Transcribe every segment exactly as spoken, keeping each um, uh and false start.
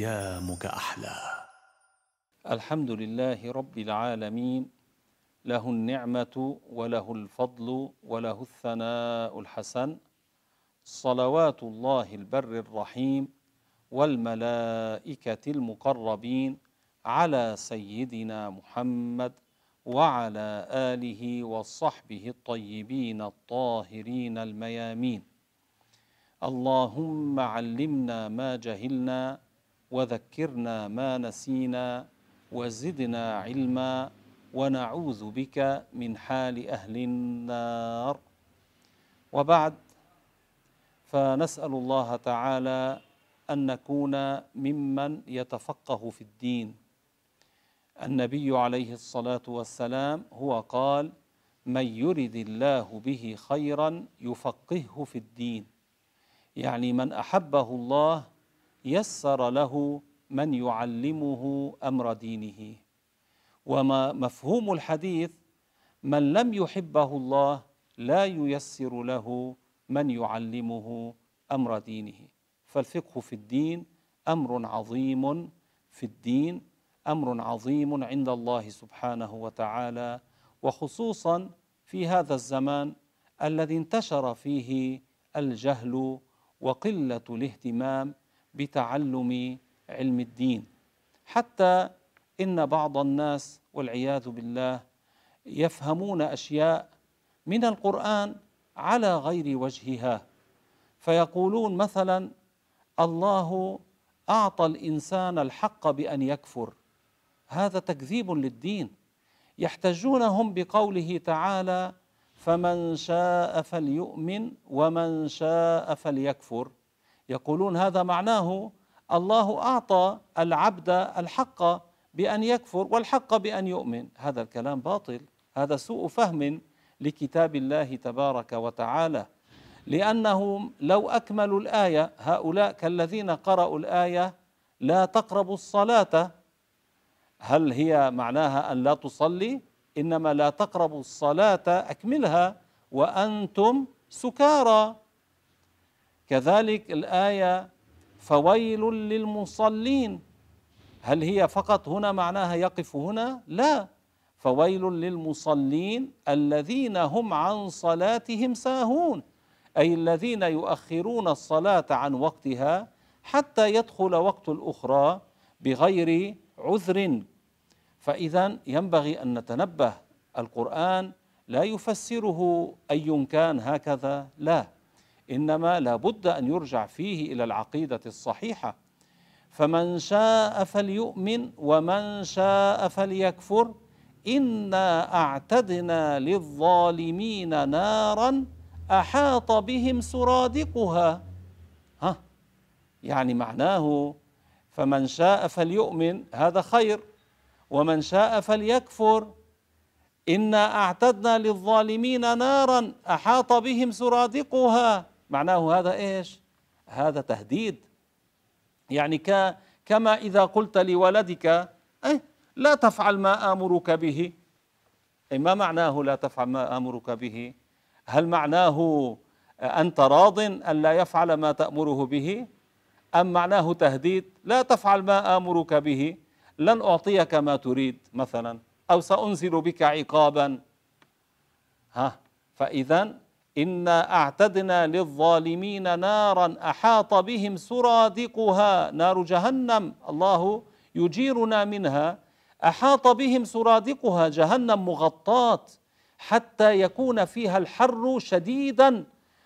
أيامك أحلى. الحمد لله رب العالمين، له النعمة وله الفضل وله الثناء الحسن، صلوات الله البر الرحيم والملائكة المقربين على سيدنا محمد وعلى آله وصحبه الطيبين الطاهرين الميامين. اللهم علمنا ما جهلنا وذكرنا ما نسينا وزدنا علما ونعوذ بك من حال أهل النار. وبعد، فنسأل الله تعالى أن نكون ممن يتفقه في الدين. النبي عليه الصلاة والسلام هو قال: من يرد الله به خيرا يفقهه في الدين، يعني من أحبه الله يسر له من يعلمه أمر دينه. وما مفهوم الحديث: من لم يحبه الله لا ييسر له من يعلمه أمر دينه. فالفقه في الدين أمر عظيم، في الدين أمر عظيم عند الله سبحانه وتعالى، وخصوصا في هذا الزمان الذي انتشر فيه الجهل وقلة الاهتمام بتعلم علم الدين. حتى إن بعض الناس والعياذ بالله يفهمون أشياء من القرآن على غير وجهها، فيقولون مثلا: الله أعطى الإنسان الحق بأن يكفر. هذا تكذيب للدين. يحتجونهم بقوله تعالى: فمن شاء فليؤمن ومن شاء فليكفر. يقولون هذا معناه الله أعطى العبد الحق بأن يكفر والحق بأن يؤمن. هذا الكلام باطل، هذا سوء فهم لكتاب الله تبارك وتعالى، لأنهم لو أكملوا الآية، هؤلاء كالذين قرأوا الآية: لا تقربوا الصلاة، هل هي معناها أن لا تصلي؟ إنما لا تقربوا الصلاة، أكملها، وأنتم سكارى. كذلك الآية: فويل للمصلين، هل هي فقط هنا معناها يقف هنا؟ لا، فويل للمصلين الذين هم عن صلاتهم ساهون، أي الذين يؤخرون الصلاة عن وقتها حتى يدخل وقت الأخرى بغير عذر. فإذا ينبغي أن نتنبه، القرآن لا يفسره أي كان هكذا، لا، إنما لابد أن يرجع فيه إلى العقيدة الصحيحة. فمن شاء فليؤمن ومن شاء فليكفر، إنا أعتدنا للظالمين نارا أحاط بهم سرادقها. ها، يعني معناه فمن شاء فليؤمن، هذا خير، ومن شاء فليكفر، إنا أعتدنا للظالمين نارا أحاط بهم سرادقها، معناه هذا إيش؟ هذا تهديد. يعني ك كما إذا قلت لولدك: أي لا تفعل ما آمرك به. أي ما معناه لا تفعل ما آمرك به؟ هل معناه أنت راض أن لا يفعل ما تأمره به؟ أم معناه تهديد؟ لا تفعل ما آمرك به، لن أعطيك ما تريد مثلا، أو سأنزل بك عقابا. ها، فإذا إنا أعتدنا للظالمين نارا أحاط بهم سرادقها، نار جهنم الله يجيرنا منها، أحاط بهم سرادقها، جهنم مغطاة حتى يكون فيها الحر شديدا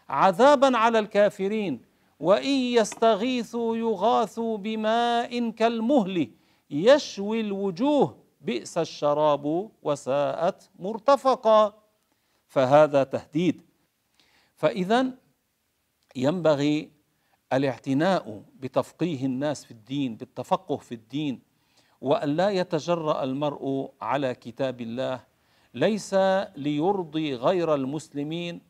عذابا على الكافرين. وإن يستغيثوا يغاثوا بماء كالمهل يشوي الوجوه بئس الشراب وساءت مرتفقا. فهذا تهديد. فإذا ينبغي الاعتناء بتفقيه الناس في الدين، بالتفقه في الدين، وأن لا يتجرأ المرء على كتاب الله ليس ليرضي غير المسلمين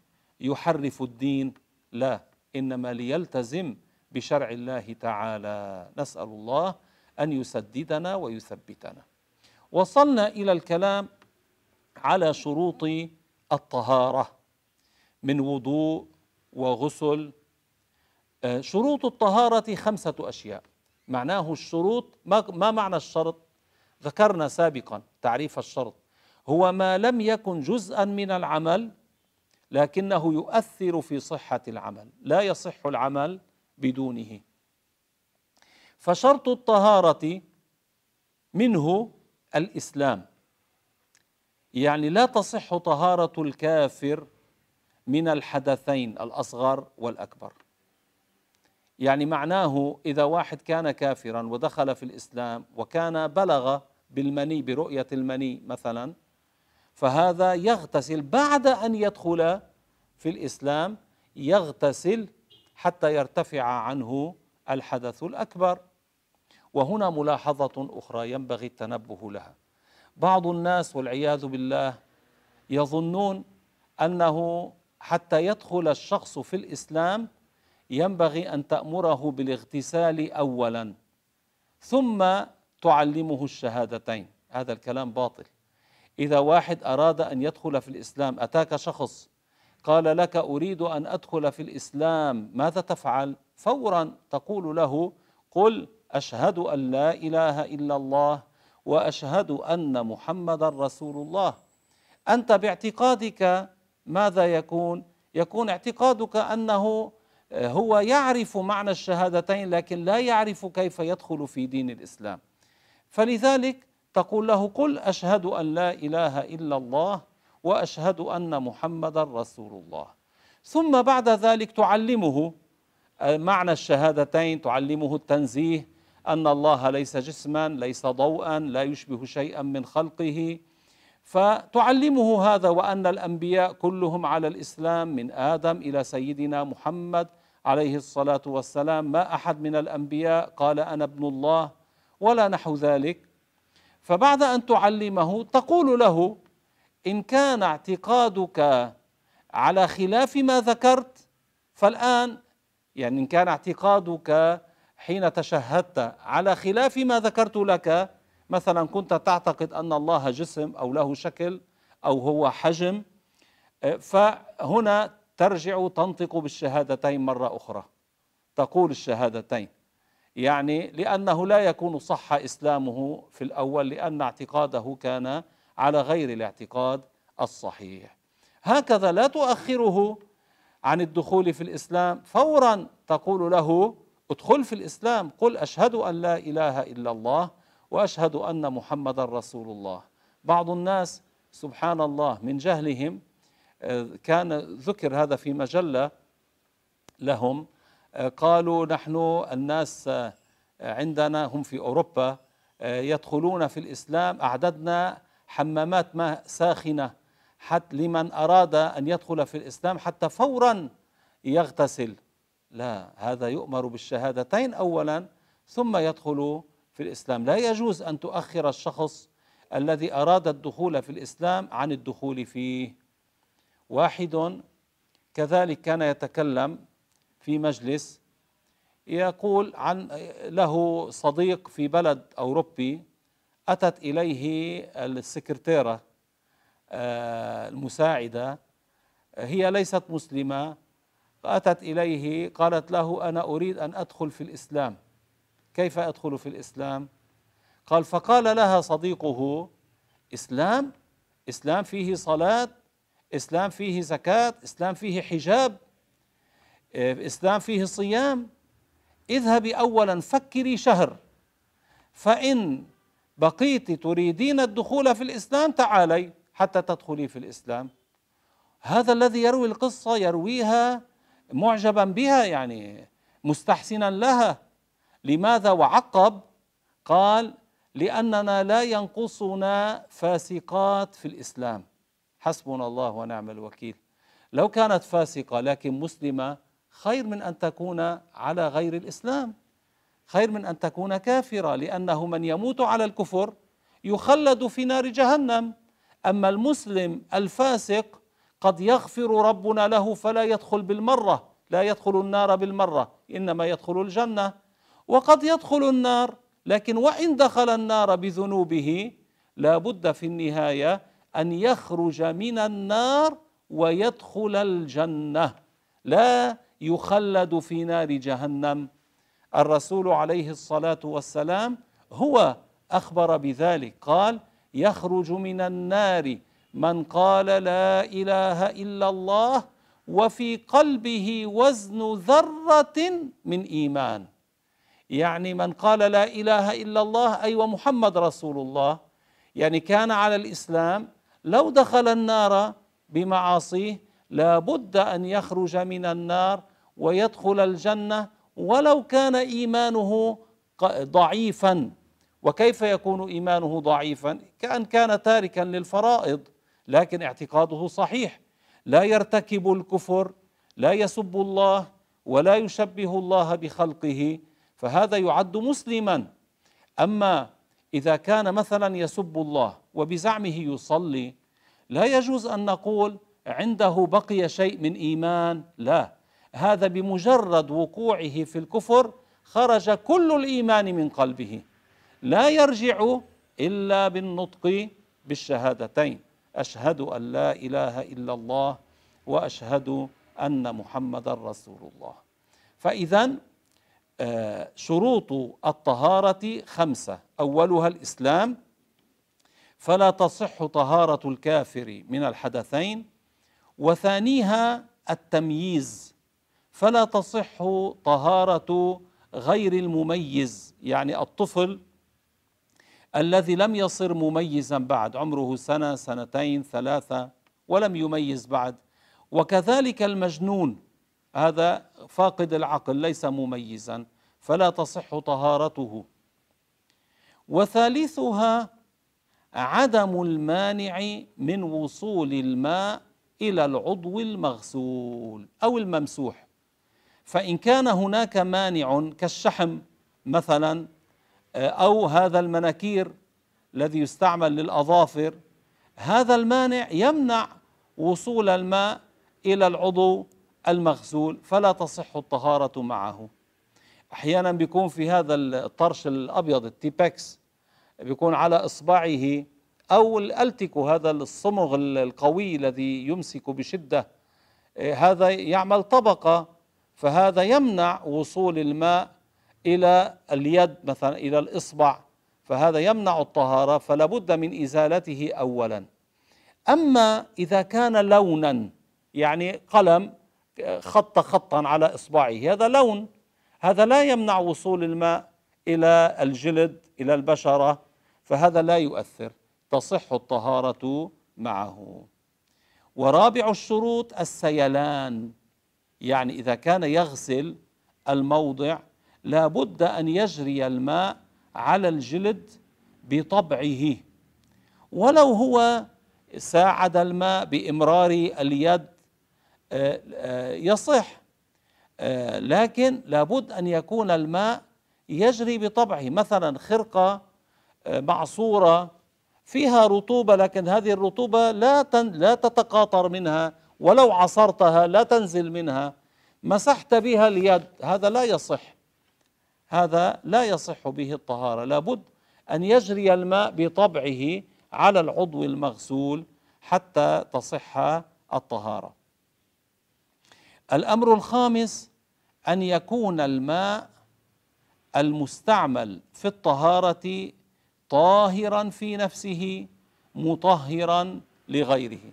يحرف الدين، لا، إنما ليلتزم بشرع الله تعالى. نسأل الله أن يسددنا ويثبتنا. وصلنا إلى الكلام على شروط الطهارة من وضوء وغسل. شروط الطهارة خمسة أشياء: معناه الشروط. ما معنى الشرط؟ ذكرنا سابقا تعريف الشرط، هو ما لم يكن جزءا من العمل لكنه يؤثر في صحة العمل، لا يصح العمل بدونه. فشرط الطهارة منه الإسلام، يعني لا تصح طهارة الكافر من الحدثين الأصغر والأكبر. يعني معناه إذا واحد كان كافرا ودخل في الإسلام وكان بلغ بالمني برؤية المني مثلا، فهذا يغتسل بعد أن يدخل في الإسلام، يغتسل حتى يرتفع عنه الحدث الأكبر. وهنا ملاحظة أخرى ينبغي التنبه لها. بعض الناس والعياذ بالله يظنون أنه حتى يدخل الشخص في الإسلام ينبغي أن تأمره بالاغتسال أولا ثم تعلمه الشهادتين. هذا الكلام باطل. إذا واحد أراد أن يدخل في الإسلام، أتاك شخص قال لك أريد أن أدخل في الإسلام، ماذا تفعل؟ فورا تقول له قل أشهد أن لا إله إلا الله وأشهد أن محمدا رسول الله. أنت باعتقادك ماذا يكون؟ يكون اعتقادك أنه هو يعرف معنى الشهادتين لكن لا يعرف كيف يدخل في دين الإسلام، فلذلك تقول له قل أشهد أن لا إله إلا الله وأشهد أن محمدا رسول الله، ثم بعد ذلك تعلمه معنى الشهادتين، تعلمه التنزيه، أن الله ليس جسما ليس ضوءا لا يشبه شيئا من خلقه، فتعلمه هذا، وأن الأنبياء كلهم على الإسلام من آدم إلى سيدنا محمد عليه الصلاة والسلام، ما أحد من الأنبياء قال أنا ابن الله ولا نحو ذلك. فبعد أن تعلمه تقول له إن كان اعتقادك على خلاف ما ذكرت فالآن، يعني إن كان اعتقادك حين تشهدت على خلاف ما ذكرت لك، مثلا كنت تعتقد أن الله جسم أو له شكل أو هو حجم، فهنا ترجع تنطق بالشهادتين مرة أخرى، تقول الشهادتين، يعني لأنه لا يكون صح إسلامه في الأول لأن اعتقاده كان على غير الاعتقاد الصحيح. هكذا لا تؤخره عن الدخول في الإسلام، فورا تقول له ادخل في الإسلام، قل أشهد أن لا إله إلا الله وأشهد أن محمدا رسول الله. بعض الناس سبحان الله من جهلهم، كان ذكر هذا في مجلة لهم، قالوا نحن الناس عندنا هم في أوروبا يدخلون في الإسلام، أعددنا حمامات ماء ساخنة حتى لمن أراد أن يدخل في الإسلام حتى فورا يغتسل. لا، هذا يؤمر بالشهادتين أولا ثم يدخل في الإسلام. لا يجوز أن تؤخر الشخص الذي أراد الدخول في الإسلام عن الدخول فيه. واحد كذلك كان يتكلم في مجلس، يقول عن له صديق في بلد أوروبي أتت إليه السكرتيرة المساعدة، هي ليست مسلمة، فأتت إليه قالت له أنا أريد أن أدخل في الإسلام، كيف أدخل في الإسلام؟ قال فقال لها صديقه إسلام، إسلام فيه صلاة، إسلام فيه زكاة، إسلام فيه حجاب، إسلام فيه صيام، اذهبي أولا فكري شهر، فإن بقيت تريدين الدخول في الإسلام تعالي حتى تدخلي في الإسلام. هذا الذي يروي القصة يرويها معجبا بها، يعني مستحسنا لها. لماذا؟ وعقب قال لأننا لا ينقصنا فاسقات في الإسلام. حسبنا الله ونعم الوكيل. لو كانت فاسقة لكن مسلمة خير من أن تكون على غير الإسلام، خير من أن تكون كافرة، لأنه من يموت على الكفر يخلد في نار جهنم، أما المسلم الفاسق قد يغفر ربنا له فلا يدخل بالمرة، لا يدخل النار بالمرة، إنما يدخل الجنة. وقد يدخل النار، لكن وإن دخل النار بذنوبه لا بد في النهاية أن يخرج من النار ويدخل الجنة، لا يخلد في نار جهنم. الرسول عليه الصلاة والسلام هو أخبر بذلك، قال: يخرج من النار من قال لا إله إلا الله وفي قلبه وزن ذرة من إيمان. يعني من قال لا إله إلا الله أي ومحمد رسول الله، يعني كان على الإسلام، لو دخل النار بمعاصيه لابد أن يخرج من النار ويدخل الجنة ولو كان إيمانه ضعيفا. وكيف يكون إيمانه ضعيفا؟ كأن كان تاركا للفرائض لكن اعتقاده صحيح، لا يرتكب الكفر، لا يسب الله ولا يشبه الله بخلقه، فهذا يعد مسلما. أما إذا كان مثلا يسب الله وبزعمه يصلي، لا يجوز أن نقول عنده بقي شيء من إيمان، لا، هذا بمجرد وقوعه في الكفر خرج كل الإيمان من قلبه، لا يرجع إلا بالنطق بالشهادتين: أشهد أن لا إله إلا الله وأشهد أن محمدا رسول الله. فإذا شروط الطهارة خمسة، أولها الإسلام، فلا تصح طهارة الكافر من الحدثين. وثانيها التمييز، فلا تصح طهارة غير المميز، يعني الطفل الذي لم يصر مميزا بعد، عمره سنة سنتين ثلاثة ولم يميز بعد، وكذلك المجنون، هذا فاقد العقل ليس مميزا، فلا تصح طهارته. وثالثها عدم المانع من وصول الماء إلى العضو المغسول أو الممسوح، فإن كان هناك مانع كالشحم مثلا أو هذا المناكير الذي يستعمل للأظافر، هذا المانع يمنع وصول الماء إلى العضو المغسول، فلا تصح الطهارة معه. أحيانا بيكون في هذا الطرش الأبيض التيبكس، بيكون على إصبعه، أو الألتيكو هذا الصمغ القوي الذي يمسك بشدة، هذا يعمل طبقة، فهذا يمنع وصول الماء إلى اليد مثلا إلى الإصبع، فهذا يمنع الطهارة، فلا بد من إزالته أولا. أما إذا كان لونا، يعني قلم خط خطا على إصبعه، هذا لون، هذا لا يمنع وصول الماء إلى الجلد إلى البشرة، فهذا لا يؤثر، تصح الطهارة معه. ورابع الشروط السيلان، يعني إذا كان يغسل الموضع لا بد أن يجري الماء على الجلد بطبعه، ولو هو ساعد الماء بإمرار اليد يصح، لكن لا بد أن يكون الماء يجري بطبعه. مثلا خرقة معصورة فيها رطوبة، لكن هذه الرطوبة لا لا تتقاطر منها، ولو عصرتها لا تنزل منها، مسحت بها اليد، هذا لا يصح، هذا لا يصح به الطهارة، لابد أن يجري الماء بطبعه على العضو المغسول حتى تصح الطهارة. الأمر الخامس أن يكون الماء المستعمل في الطهارة طاهرا في نفسه مطهرا لغيره،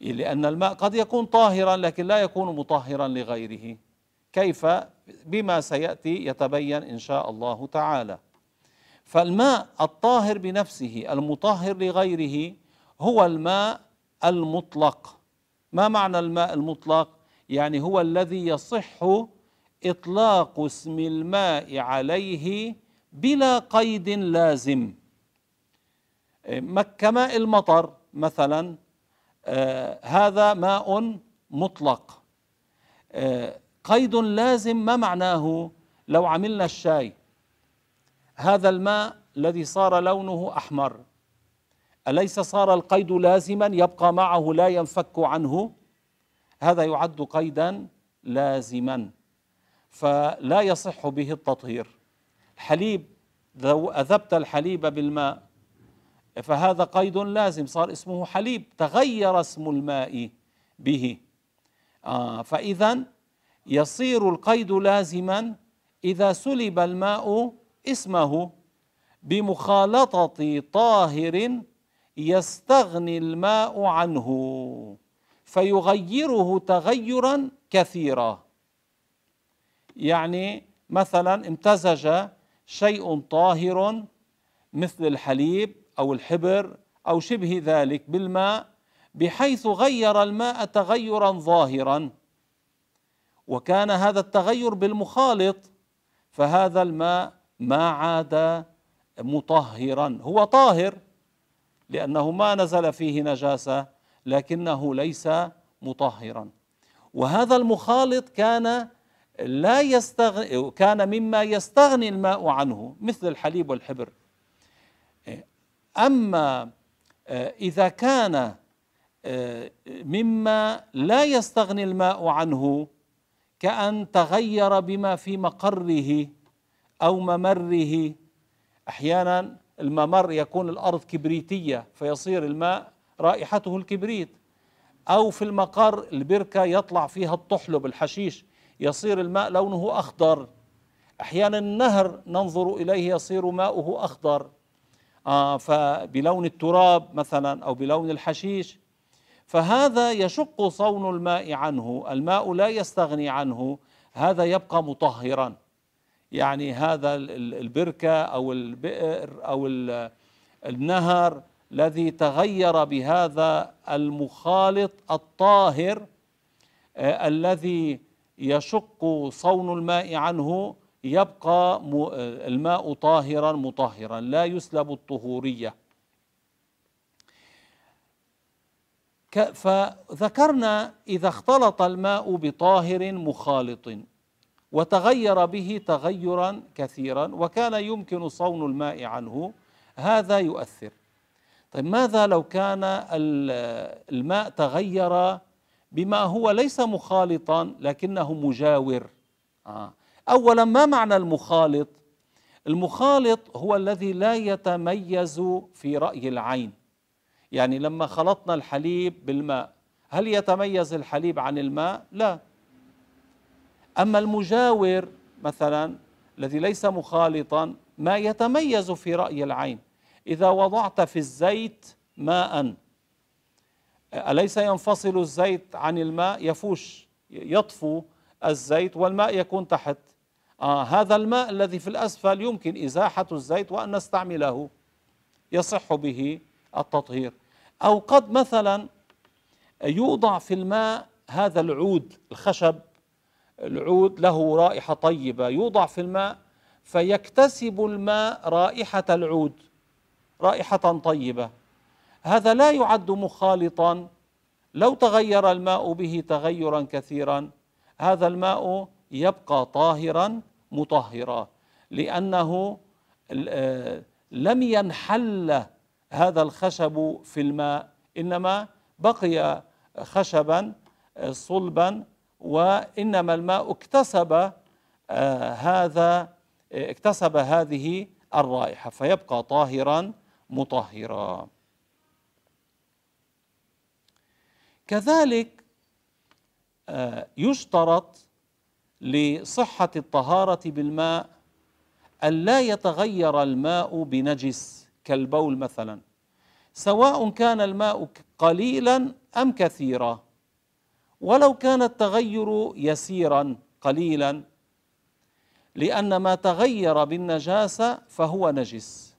لأن الماء قد يكون طاهرا لكن لا يكون مطهرا لغيره، كيف؟ بما سيأتي يتبين إن شاء الله تعالى. فالماء الطاهر بنفسه المطهر لغيره هو الماء المطلق. ما معنى الماء المطلق؟ يعني هو الذي يصح إطلاق اسم الماء عليه بلا قيد لازم، كماء المطر مثلا، آه هذا ماء مطلق. آه قيد لازم ما معناه؟ لو عملنا الشاي، هذا الماء الذي صار لونه أحمر، أليس صار القيد لازما يبقى معه لا ينفك عنه؟ هذا يعد قيدا لازما، فلا يصح به التطهير. الحليب، لو أذبت الحليب بالماء فهذا قيد لازم، صار اسمه حليب، تغير اسم الماء به، آه فإذا يصير القيد لازما إذا سلب الماء اسمه بمخالطة طاهر يستغني الماء عنه فيغيره تغيرا كثيرا. يعني مثلا امتزج شيء طاهر مثل الحليب أو الحبر أو شبه ذلك بالماء بحيث غير الماء تغيرا ظاهرا، وكان هذا التغير بالمخالط، فهذا الماء ما عاد مطهرا، هو طاهر لأنه ما نزل فيه نجاسة لكنه ليس مطهرا. وهذا المخالط كان لا يستغني، كان مما يستغني الماء عنه مثل الحليب والحبر. أما إذا كان مما لا يستغني الماء عنه كأن تغير بما في مقره أو ممره، أحيانا الممر يكون الأرض كبريتية فيصير الماء رائحته الكبريت، أو في المقر البركة يطلع فيها الطحلب الحشيش يصير الماء لونه أخضر، أحيانا النهر ننظر إليه يصير ماؤه أخضر آه فبلون التراب مثلا أو بلون الحشيش، فهذا يشق صون الماء عنه، الماء لا يستغني عنه، هذا يبقى مطهرا. يعني هذا البركة أو البئر أو النهر الذي تغير بهذا المخالط الطاهر آه الذي يشق صون الماء عنه يبقى الماء طاهرا مطهرا لا يسلب الطهورية. فذكرنا إذا اختلط الماء بطاهر مخالط وتغير به تغيرا كثيرا وكان يمكن صون الماء عنه، هذا يؤثر. طيب ماذا لو كان الماء تغير بما هو ليس مخالطا لكنه مجاور؟ أولا ما معنى المخالط؟ المخالط هو الذي لا يتميز في رأي العين. يعني لما خلطنا الحليب بالماء هل يتميز الحليب عن الماء؟ لا. أما المجاور مثلا الذي ليس مخالطا ما يتميز في رأي العين. إذا وضعت في الزيت ماء أليس ينفصل الزيت عن الماء؟ يفوش، يطفو الزيت والماء يكون تحت. آه هذا الماء الذي في الأسفل يمكن إزاحة الزيت وأن نستعمله، يصح به التطهير. أو قد مثلا يوضع في الماء هذا العود، الخشب العود له رائحة طيبة، يوضع في الماء فيكتسب الماء رائحة العود، رائحة طيبة، هذا لا يعد مخالطا. لو تغير الماء به تغيرا كثيرا هذا الماء يبقى طاهرا مطهرا، لأنه لم ينحل هذا الخشب في الماء، إنما بقي خشبا صلبا، وإنما الماء اكتسب هذا اكتسب هذه الرائحة فيبقى طاهرا مطهرا. كذلك يشترط لصحة الطهارة بالماء ألا يتغير الماء بنجس كالبول مثلا، سواء كان الماء قليلا أم كثيرا، ولو كان التغير يسيرا قليلا، لأن ما تغير بالنجاسة فهو نجس،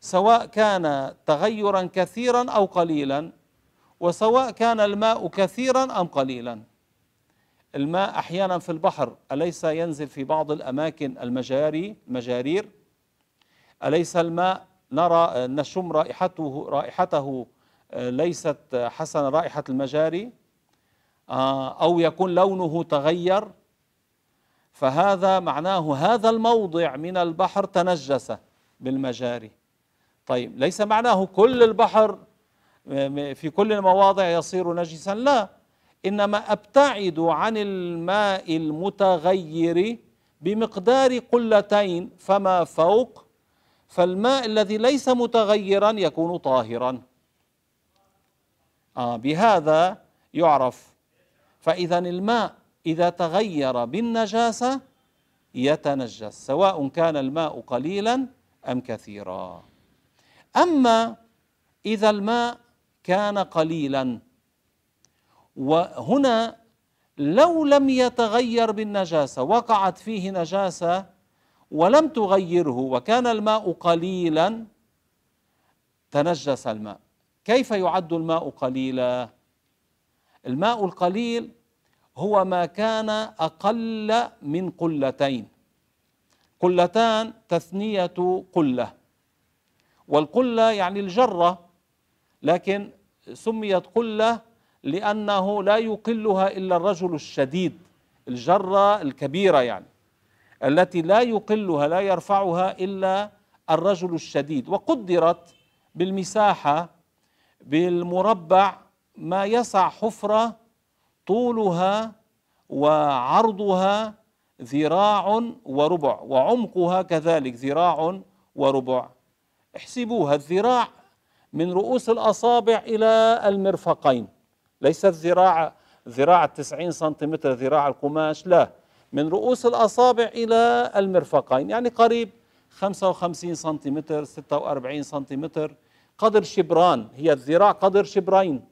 سواء كان تغيرا كثيرا أو قليلا، وسواء كان الماء كثيرا أم قليلا. الماء أحيانا في البحر أليس ينزل في بعض الأماكن المجاري المجارير؟ أليس الماء نرى نشم رائحته رائحته ليست حسن رائحة المجاري، أو يكون لونه تغير، فهذا معناه هذا الموضع من البحر تنجس بالمجاري. طيب ليس معناه كل البحر في كل المواضع يصير نجسا، لا، إنما أبتعد عن الماء المتغير بمقدار قلتين فما فوق، فالماء الذي ليس متغيرا يكون طاهرا. آه بهذا يعرف. فإذا الماء إذا تغير بالنجاسة يتنجس سواء كان الماء قليلا أم كثيرا. أما إذا الماء كان قليلا، وهنا لو لم يتغير بالنجاسة، وقعت فيه نجاسة ولم تغيره وكان الماء قليلا، تنجس الماء. كيف يعد الماء قليلا؟ الماء القليل هو ما كان أقل من قلتين. قلتان تثنية قلة، والقلة يعني الجرة، لكن سميت قلة لأنه لا يقلها إلا الرجل الشديد، الجرة الكبيرة يعني التي لا يقلها لا يرفعها إلا الرجل الشديد. وقدرت بالمساحة بالمربع ما يسع حفرة طولها وعرضها ذراع وربع وعمقها كذلك ذراع وربع. احسبوها، الذراع من رؤوس الأصابع إلى المرفقين، ليست ذراع ذراع التسعين سنتيمتر ذراع القماش، لا، من رؤوس الأصابع إلى المرفقين، يعني قريب خمسة وخمسين سنتيمتر ستة وأربعين سنتيمتر، قدر شبران، هي الذراع قدر شبرين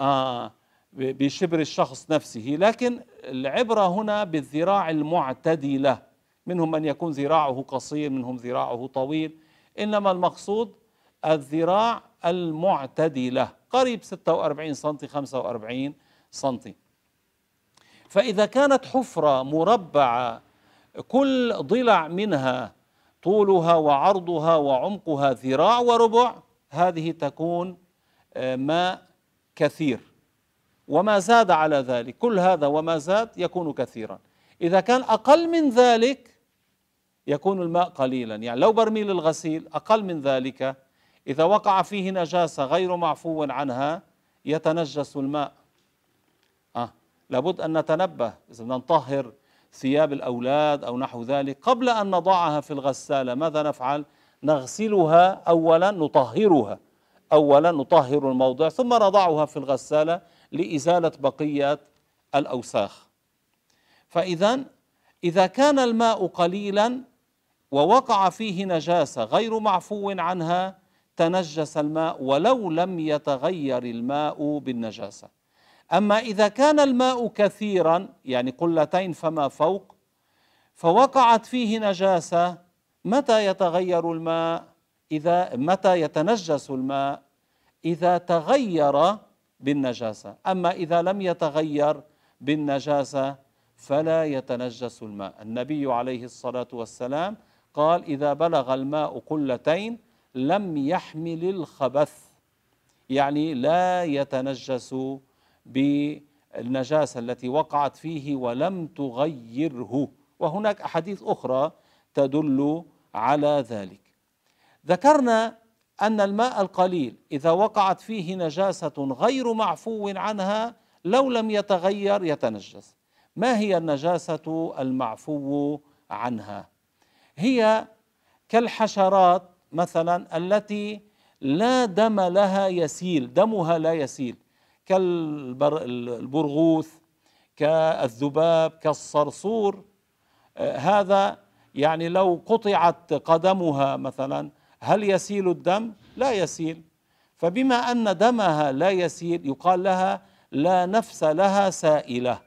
آه بشبر الشخص نفسه، لكن العبرة هنا بالذراع المعتدلة، منهم من يكون ذراعه قصير، منهم ذراعه طويل، إنما المقصود الذراع المعتدلة قريب ستة وأربعين سنتي خمسة وأربعين سنتي. فإذا كانت حفرة مربعة كل ضلع منها طولها وعرضها وعمقها ذراع وربع، هذه تكون ماء كثير، وما زاد على ذلك، كل هذا وما زاد يكون كثيرا. إذا كان أقل من ذلك يكون الماء قليلا، يعني لو برميل الغسيل أقل من ذلك إذا وقع فيه نجاسة غير معفو عنها يتنجس الماء. آه لابد أن نتنبه، إذا بدنا نطهر ثياب الأولاد أو نحو ذلك قبل أن نضعها في الغسالة ماذا نفعل؟ نغسلها أولا، نطهرها أولا، نطهر الموضع ثم نضعها في الغسالة لإزالة بقية الأوساخ. فإذا إذا كان الماء قليلا ووقع فيه نجاسة غير معفو عنها تنجس الماء ولو لم يتغير الماء بالنجاسة. أما إذا كان الماء كثيرا، يعني قلتين فما فوق، فوقعت فيه نجاسة، متى يتغير الماء؟ إذا متى يتنجس الماء؟ إذا تغير بالنجاسة. أما إذا لم يتغير بالنجاسة فلا يتنجس الماء. النبي عليه الصلاة والسلام قال: إذا بلغ الماء قلتين لم يحمل الخبث، يعني لا يتنجس بالنجاسة التي وقعت فيه ولم تغيره. وهناك أحاديث أخرى تدل على ذلك. ذكرنا أن الماء القليل إذا وقعت فيه نجاسة غير معفو عنها لو لم يتغير يتنجس. ما هي النجاسة المعفو عنها؟ هي كالحشرات مثلا التي لا دم لها يسيل، دمها لا يسيل، كالبرغوث، كالذباب، كالصرصور. هذا يعني لو قطعت قدمها مثلا هل يسيل الدم؟ لا يسيل. فبما أن دمها لا يسيل يقال لها لا نفس لها سائلة،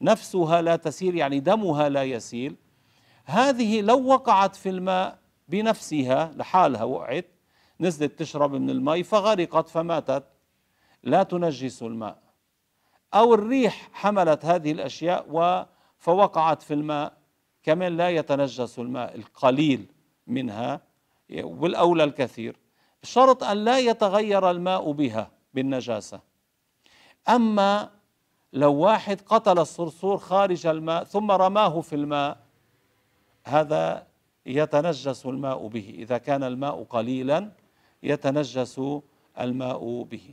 نفسها لا تسيل يعني دمها لا يسيل. هذه لو وقعت في الماء بنفسها لحالها، وقعت نزلت تشرب من الماء فغرقت فماتت، لا تنجس الماء. أو الريح حملت هذه الأشياء فوقعت في الماء، كمان لا يتنجس الماء، القليل منها والأولى الكثير، بشرط أن لا يتغير الماء بها بالنجاسة. أما لو واحد قتل الصرصور خارج الماء ثم رماه في الماء، هذا يتنجس الماء به. إذا كان الماء قليلا يتنجس الماء به.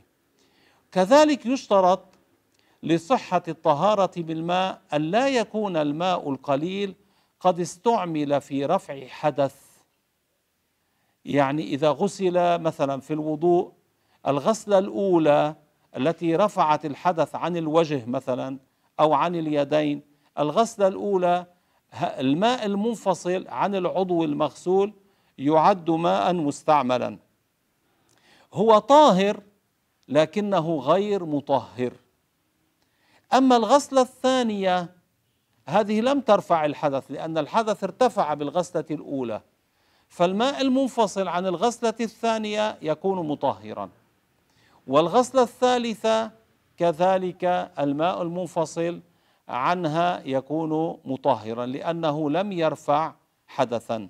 كذلك يشترط لصحة الطهارة بالماء أن لا يكون الماء القليل قد استعمل في رفع حدث، يعني إذا غسل مثلا في الوضوء الغسلة الأولى التي رفعت الحدث عن الوجه مثلا أو عن اليدين، الغسلة الأولى الماء المنفصل عن العضو المغسول يعد ماء مستعملا، هو طاهر لكنه غير مطهر. أما الغسلة الثانية هذه لم ترفع الحدث، لأن الحدث ارتفع بالغسلة الأولى، فالماء المنفصل عن الغسلة الثانية يكون مطهرا. والغسلة الثالثة كذلك الماء المنفصل عنها يكون مطهرا لأنه لم يرفع حدثا.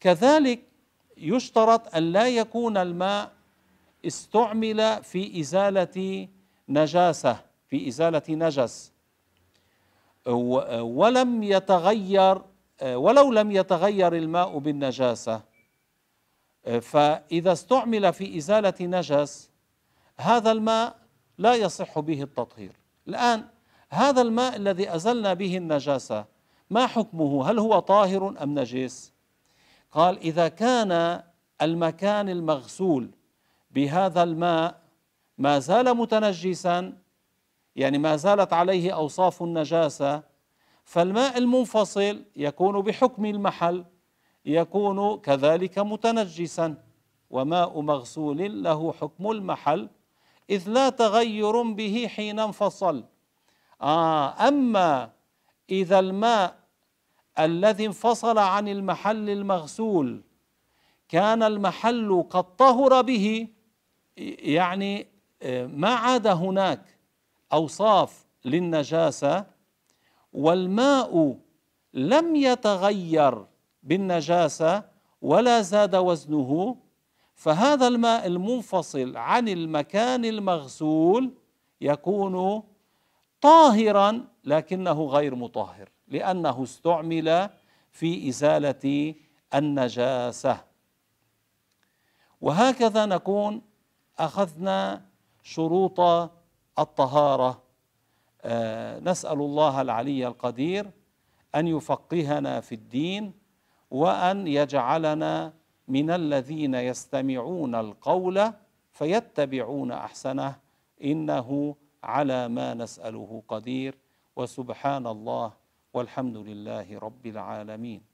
كذلك يشترط أن لا يكون الماء استعمل في إزالة نجاسة، في إزالة نجس، ولم يتغير ولو لم يتغير الماء بالنجاسة. فإذا استعمل في إزالة نجس هذا الماء لا يصح به التطهير. الآن هذا الماء الذي أزلنا به النجاسة ما حكمه؟ هل هو طاهر أم نجس؟ قال إذا كان المكان المغسول بهذا الماء ما زال متنجسا، يعني ما زالت عليه أوصاف النجاسة، فالماء المنفصل يكون بحكم المحل يكون كذلك متنجسا، وماء مغسول له حكم المحل إذ لا تغير به حين انفصل. آه أما إذا الماء الذي انفصل عن المحل المغسول كان المحل قد طهر به، يعني ما عاد هناك أوصاف للنجاسة والماء لم يتغير بالنجاسة ولا زاد وزنه، فهذا الماء المنفصل عن المكان المغسول يكون طاهرا لكنه غير مطهر لأنه استعمل في إزالة النجاسة. وهكذا نكون أخذنا شروط الطهارة. آه نسأل الله العلي القدير أن يفقهنا في الدين، وأن يجعلنا من الذين يستمعون القول فيتبعون أحسنه، إنه على ما نسأله قدير. وسبحان الله والحمد لله رب العالمين.